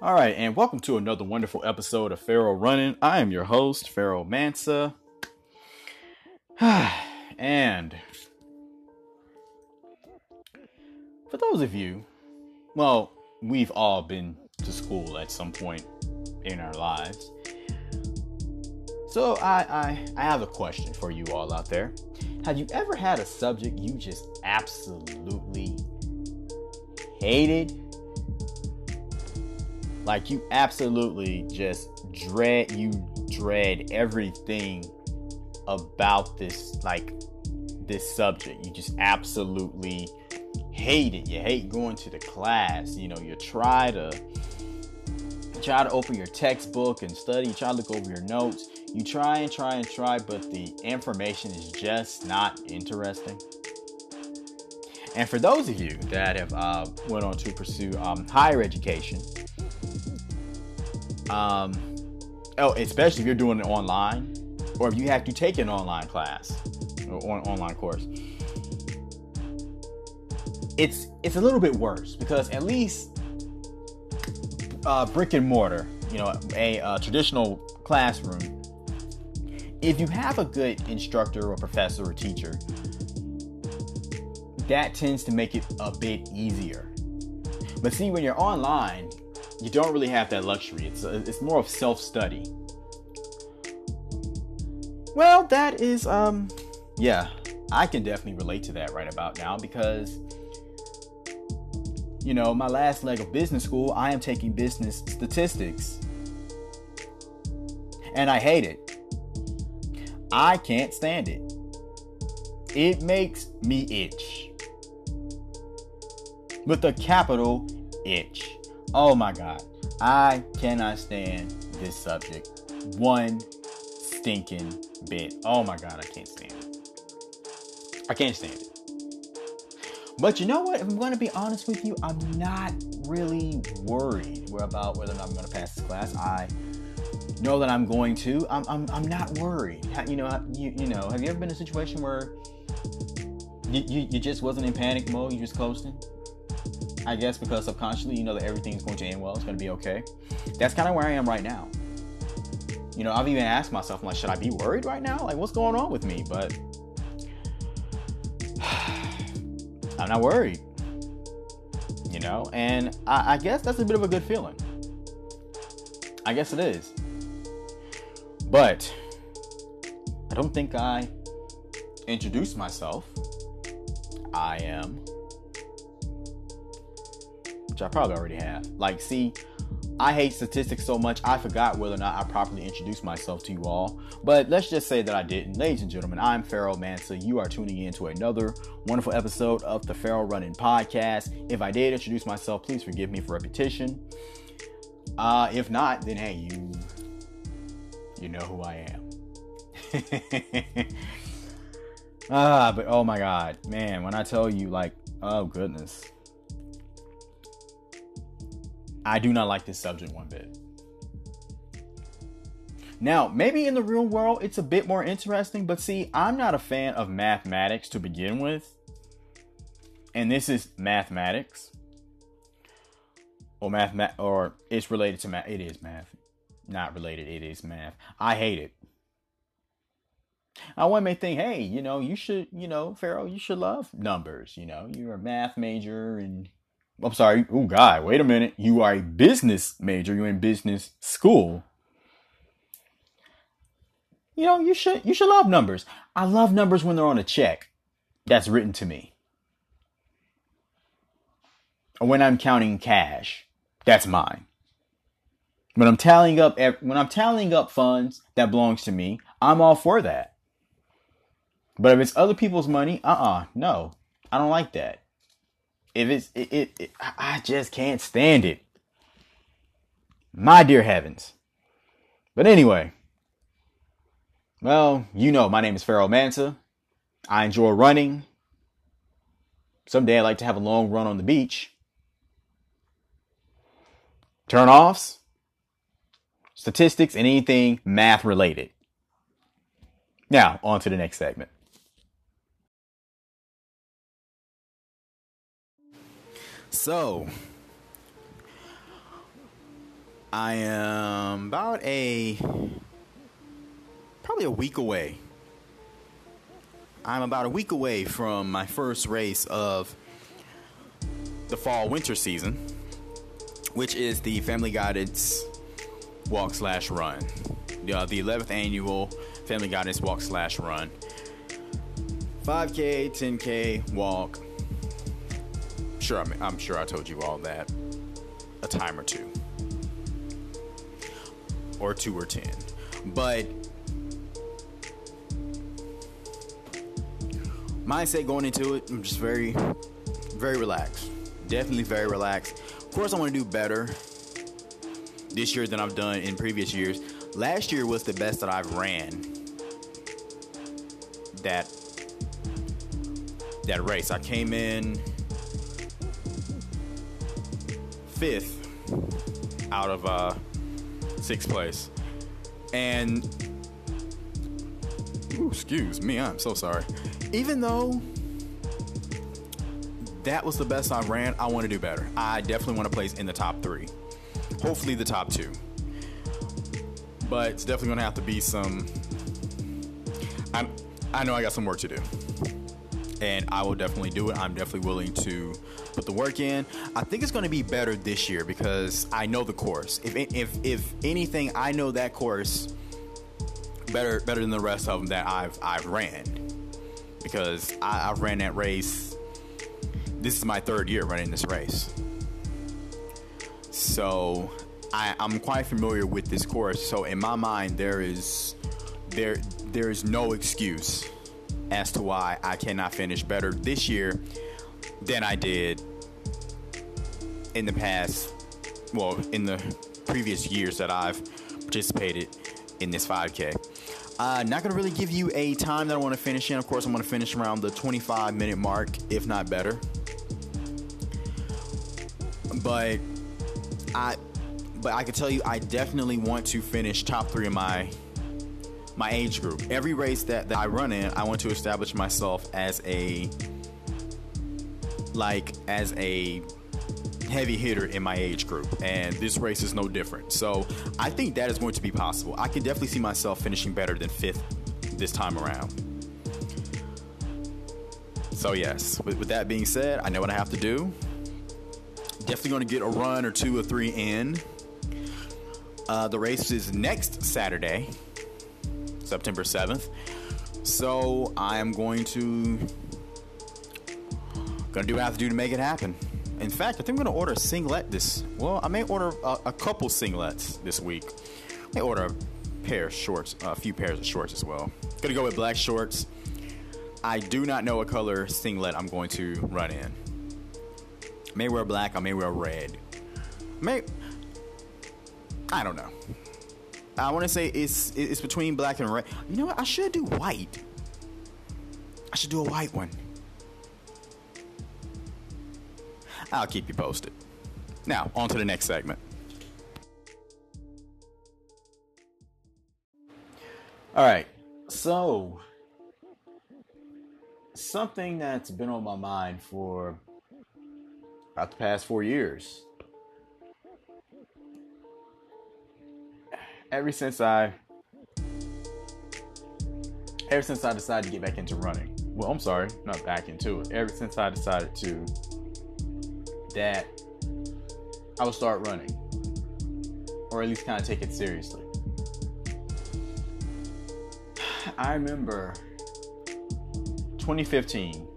All right, and welcome to another wonderful episode of Pharoah Running. I am your host, Pharoah Mensa. And for those of you, well, we've all been to school at some point in our lives. So I have a question for you all out there. Have you ever had a subject you just absolutely hated? Like you absolutely just dread everything about this, like this subject. You just absolutely hate it. You hate going to the class. You know, you try to open your textbook and study. You try to look over your notes. You try, but the information is just not interesting. And for those of you that have went on to pursue higher education, especially if you're doing it online, or if you have to take an online class or online course, it's a little bit worse, because at least brick and mortar, you know, a traditional classroom, if you have a good instructor or professor or teacher, that tends to make it a bit easier. But see, when you're online, you don't really have that luxury. It's more of self-study. Well, that is, I can definitely relate to that right about now, because, you know, my last leg of business school, I am taking business statistics. And I hate it. I can't stand it. It makes me itch. With a capital itch. Oh my God, I cannot stand this subject one stinking bit. Oh my God, I can't stand it. I can't stand it. But you know what? If I'm going to be honest with you, I'm not really worried about whether or not I'm going to pass this class. I know that I'm going to. I'm not worried. You know, you know. Have you ever been in a situation where you just wasn't in panic mode? You just coasting? I guess because subconsciously you know that everything's going to end well, it's going to be okay. That's kind of where I am right now. You know, I've even asked myself, I'm like, should I be worried right now? Like, what's going on with me? But I'm not worried, you know? And I guess that's a bit of a good feeling. I guess it is. But I don't think I introduced myself. I am... I probably already have. Like, see, I hate statistics so much, I forgot whether or not I properly introduced myself to you all. But let's just say that I didn't. Ladies and gentlemen, I'm Pharoah Mensa. You are tuning in to another wonderful episode of the Pharoah Running Podcast. If I did introduce myself, please forgive me for repetition. If not, then hey, you know who I am. But oh my God, man, when I tell you, like, oh goodness. I do not like this subject one bit. Now, maybe in the real world, it's a bit more interesting, but see, I'm not a fan of mathematics to begin with. And this is mathematics. Or it's related to math. It is math. Not related, it is math. I hate it. Now, one may think, hey, you know, you should, you know, Pharoah, you should love numbers. You know, you're a math major and... I'm sorry. Oh, God, wait a minute. You are a business major. You're in business school. You know, you should love numbers. I love numbers when they're on a check that's written to me. Or when I'm counting cash, that's mine. When I'm tallying up funds that belongs to me, I'm all for that. But if it's other people's money, no, I don't like that. If it's I just can't stand it. My dear heavens. But anyway. Well, you know, my name is Pharoah Mensa. I enjoy running. Someday I'd like to have a long run on the beach. Turn-offs, statistics, and anything math-related. Now, on to the next segment. So, I am about probably a week away. I'm about a week away from my first race of the fall-winter season, which is the Family Guidance Walk Slash Run. The 11th annual Family Guidance Walk Slash Run. 5K, 10K walk. Sure, I'm sure I told you all that a time or two. Or two or ten. But mindset going into it, I'm just very, very relaxed. Definitely very relaxed. Of course, I want to do better this year than I've done in previous years. Last year was the best that I've ran that race. I came in 5th out of 6th place. And excuse me, I'm so sorry. Even though that was the best I ran, I want to do better. I definitely want to place in the top 3. Hopefully the top 2. But it's definitely going to have to be some... I know I got some work to do. And I will definitely do it. I'm definitely willing to put the work in. I think it's going to be better this year because I know the course. If anything, I know that course better than the rest of them that I've ran. Because I've ran that race. This is my 3rd year running this race. So I'm quite familiar with this course. So in my mind, there is no excuse as to why I cannot finish better this year than I did in the past. Well, in the previous years that I've participated in this 5K. Not going to really give you a time that I want to finish in. Of course, I'm going to finish around the 25-minute mark, if not better. But I can tell you, I definitely want to finish top 3 in my age group. Every race that I run in, I want to establish myself as a heavy hitter in my age group. And this race is no different. So I think that is going to be possible. I can definitely see myself finishing better than 5th this time around. So yes, with that being said, I know what I have to do. Definitely going to get a run or 2 or 3 in. The race is next Saturday, September 7th. So I am going to do what I have to do to make it happen. In fact, I think I'm going to order a singlet this... Well, I may order a couple singlets this week. I may order a few pairs of shorts as well. Going to go with black shorts. I do not know what color singlet I'm going to run in. I may wear black. I may wear red. I don't know. I want to say it's between black and red. You know what? I should do white. I should do a white one. I'll keep you posted. Now, on to the next segment. All right. So, something that's been on my mind for about the past 4 years. Ever since I decided to get back into running. Well, I'm sorry, not back into it. Ever since I decided that I would start running, or at least kind of take it seriously. I remember 2015,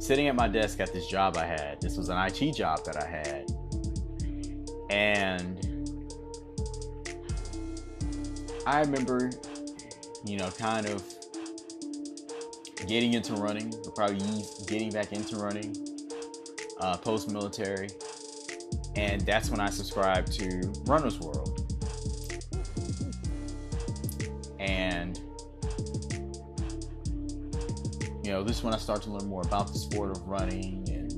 sitting at my desk at this job I had. This was an IT job that I had. And I remember, kind of getting into running, or probably getting back into running, post-military. And that's when I subscribed to Runner's World. And, this is when I start to learn more about the sport of running and,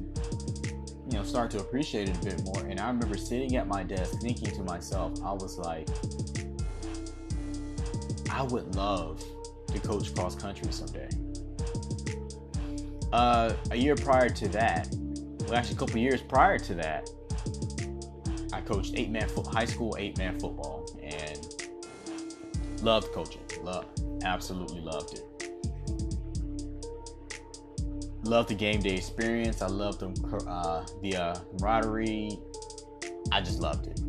start to appreciate it a bit more. And I remember sitting at my desk thinking to myself, I was like, I would love to coach cross country someday. A year prior to that, well, actually a couple years prior to that, I coached high school eight-man football and loved coaching. Absolutely loved it. Loved the game day experience. I loved the camaraderie. I just loved it.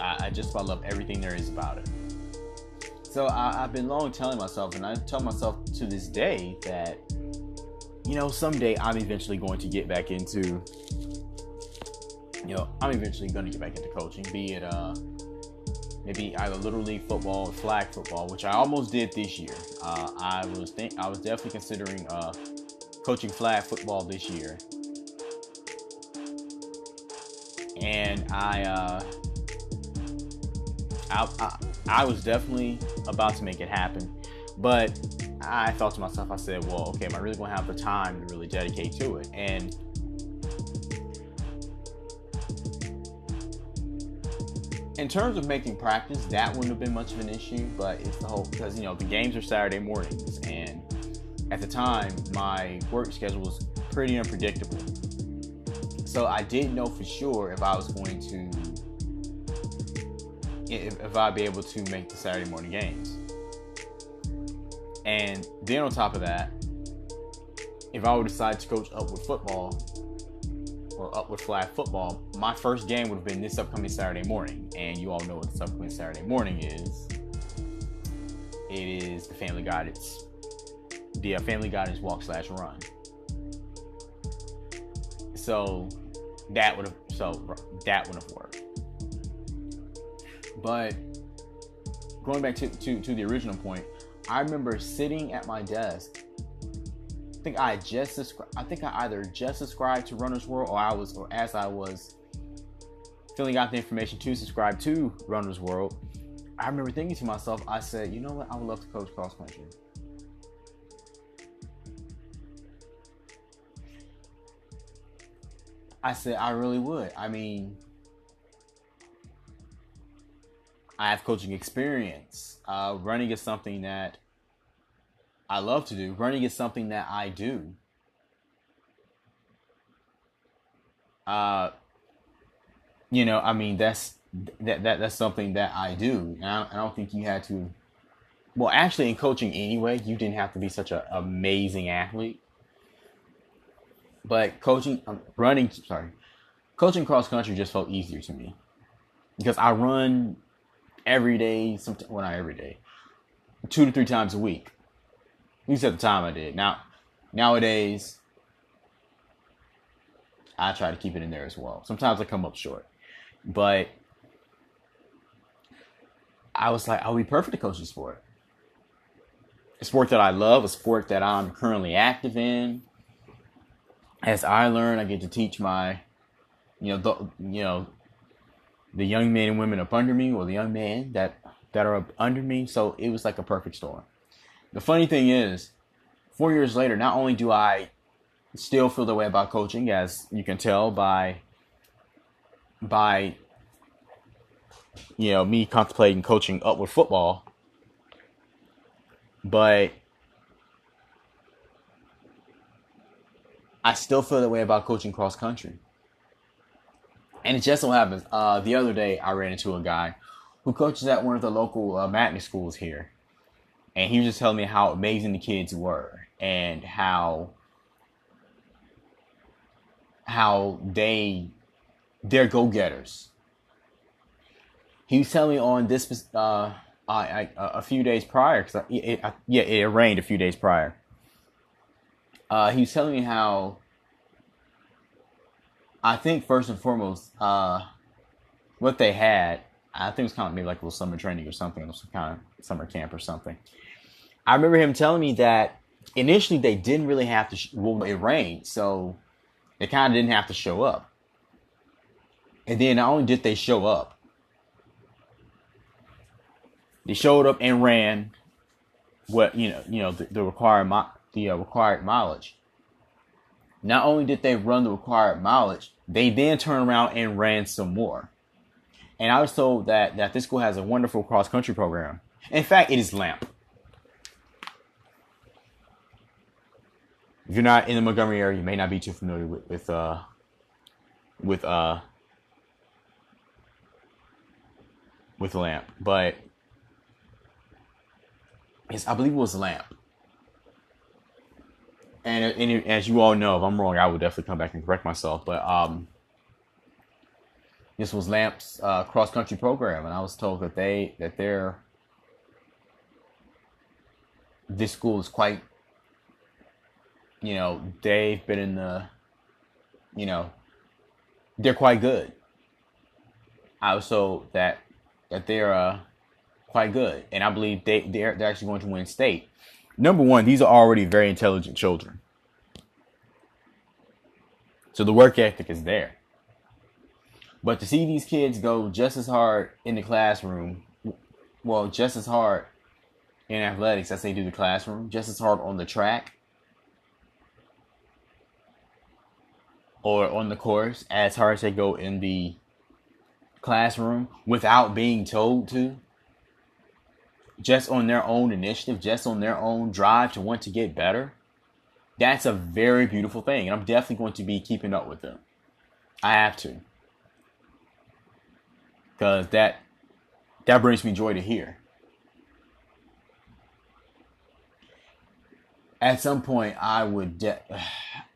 I just about love everything there is about it. So I've been long telling myself, and I tell myself to this day that, you know, someday I'm eventually going to get back into, you know, I'm eventually going to get back into coaching, be it maybe either Little League football or flag football, which I almost did this year. I was definitely considering coaching flag football this year. And I was definitely about to make it happen, but I thought to myself, I said, well, okay, am I really going to have the time to really dedicate to it? And in terms of making practice, that wouldn't have been much of an issue, but it's the whole, because, you know, the games are Saturday mornings, and at the time, my work schedule was pretty unpredictable. So I didn't know for sure if I was going to, if I'd be able to make the Saturday morning games. And then on top of that, if I would decide to coach Upward Football or Upward Flag Football, my first game would have been this upcoming Saturday morning. And you all know what this upcoming Saturday morning is. It is the Family Guidance, the Family Guidance Walk Slash Run. So that would have worked. But going back to the original point, I remember sitting at my desk. I think I either just subscribed to Runner's World, or as I was filling out the information to subscribe to Runner's World, I remember thinking to myself, I said, you know what, I would love to coach cross country. I said, I really would. I mean, I have coaching experience. Running is something that I love to do. Running is something that I do. You know, I mean, that's something that I do. And I don't think you had to. Well, actually, in coaching anyway, you didn't have to be such an amazing athlete. But coaching cross country just felt easier to me because I run every day, well, not every day, 2 to 3 times a week. At least at the time I did. Now, nowadays, I try to keep it in there as well. Sometimes I come up short, but I was like, I'll be perfect to coach this sport. A sport that I love, a sport that I'm currently active in. As I learn, I get to teach my, the young men and women up under me, or the young men that are up under me. So it was like a perfect storm. The funny thing is, 4 years later, not only do I still feel the way about coaching, as you can tell by me contemplating coaching Upward Football, but I still feel the way about coaching cross country. And it just so happens, the other day I ran into a guy who coaches at one of the local magnet schools here. And he was just telling me how amazing the kids were and how they're go-getters. He was telling me on this a few days prior, because it rained a few days prior. He was telling me how, I think first and foremost, what they had, I think it was kind of maybe like a little summer training or something, some kind of summer camp or something. I remember him telling me that initially they didn't really have to, it rained, so they kind of didn't have to show up. And then not only did they show up, they showed up and ran what, the required mileage. Not only did they run the required mileage, they then turned around and ran some more. And I was told that this school has a wonderful cross-country program. In fact, it is LAMP. If you're not in the Montgomery area, you may not be too familiar with with LAMP, but it's, I believe it was LAMP. And as you all know, if I'm wrong, I will definitely come back and correct myself. But this was LAMP's cross country program, and I was told that this school is quite, they've been in the, they're quite good. I was told that they're quite good, and I believe they're actually going to win state. Number one, these are already very intelligent children. So the work ethic is there. But to see these kids go just as hard in the classroom, well, just as hard in athletics as they do the classroom, just as hard on the track or on the course, as hard as they go in the classroom without being told to, just on their own initiative, just on their own drive to want to get better, that's a very beautiful thing. And I'm definitely going to be keeping up with them. I have to. Because that brings me joy to hear. At some point, I would,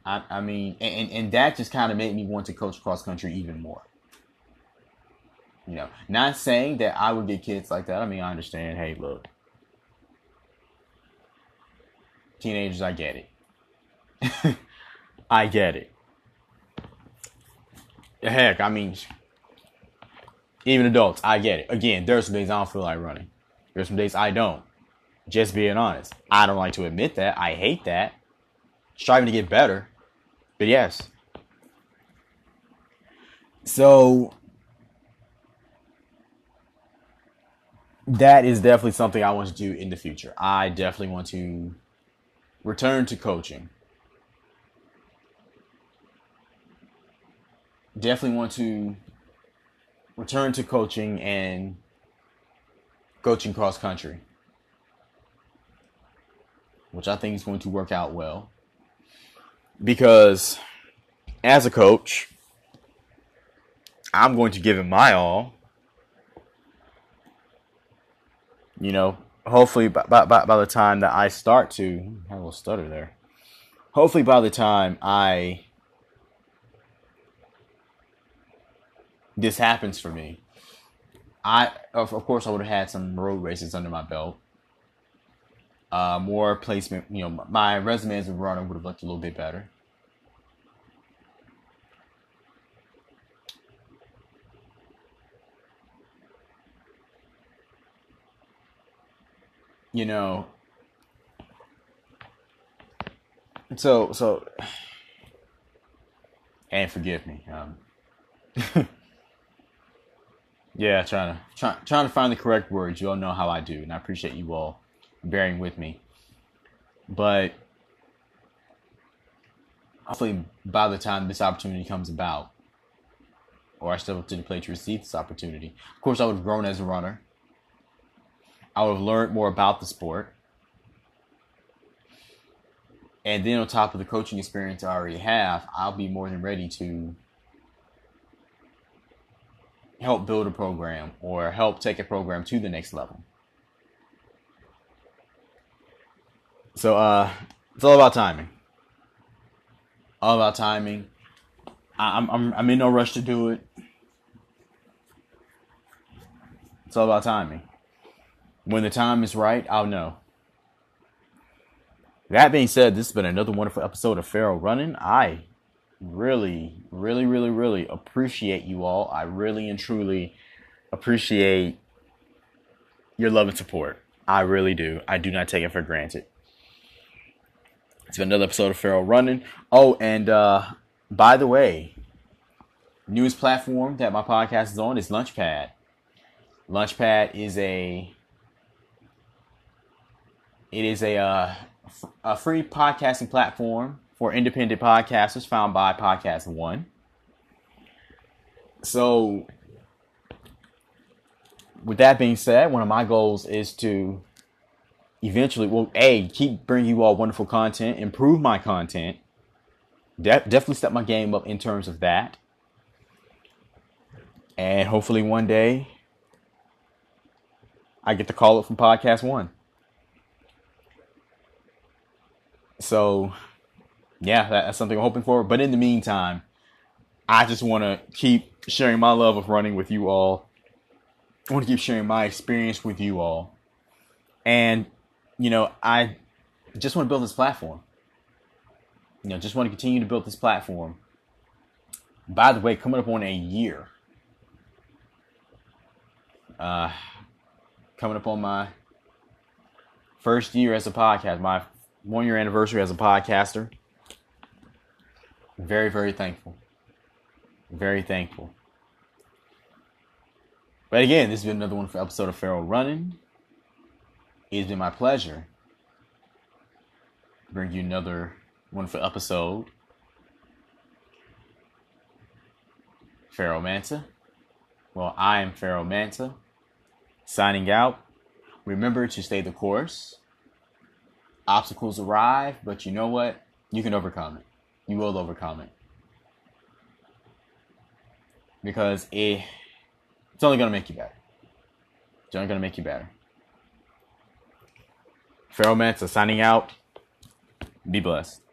I mean, and that just kind of made me want to coach cross country even more. Not saying that I would get kids like that. I mean, I understand. Hey, look. Teenagers, I get it. I get it. Heck, I mean, even adults, I get it. Again, there are some days I don't feel like running. There are some days I don't. Just being honest. I don't like to admit that. I hate that. Striving to get better. But yes. So that is definitely something I want to do in the future. I definitely want to return to coaching. Definitely want to return to coaching and coaching cross country, which I think is going to work out well, because as a coach, I'm going to give it my all. Hopefully by the time that I start to, I have a little stutter there. Hopefully by the time this happens for me, of course I would have had some road races under my belt. More placement, my resume as a runner would have looked a little bit better. So, and forgive me. Yeah, trying to find the correct words. You all know how I do, and I appreciate you all bearing with me. But hopefully, by the time this opportunity comes about, or I step up to the plate to receive this opportunity, of course, I would have grown as a runner. I would have learned more about the sport. And then on top of the coaching experience I already have, I'll be more than ready to help build a program or help take a program to the next level. So it's all about timing. All about timing. I'm in no rush to do it. It's all about timing. When the time is right, I'll know. That being said, this has been another wonderful episode of Pharoah Running. I really, really, really, really appreciate you all. I really and truly appreciate your love and support. I really do. I do not take it for granted. It's been another episode of Pharoah Running. Oh, and by the way, newest platform that my podcast is on is Launchpad. Launchpad is a free podcasting platform for independent podcasters found by Podcast One. So, with that being said, one of my goals is to eventually, keep bringing you all wonderful content, improve my content, definitely step my game up in terms of that, and hopefully one day I get the call up from Podcast One. So, yeah, that's something I'm hoping for. But in the meantime, I just want to keep sharing my love of running with you all. I want to keep sharing my experience with you all. And, you know, I just want to build this platform. You know, just want to continue to build this platform. By the way, coming up on a year. Coming up on my first year as a podcast, my one-year anniversary as a podcaster. Very, very thankful. Very thankful. But again, this has been another wonderful episode of Pharoah Running. It's been my pleasure to bring you another wonderful episode. Pharoah Mensa. Well, I am Pharoah Mensa, signing out. Remember to stay the course. Obstacles arrive, but you know what? You can overcome it. You will overcome it. Because it's only going to make you better. It's only going to make you better. Pharoah Mensa, signing out. Be blessed.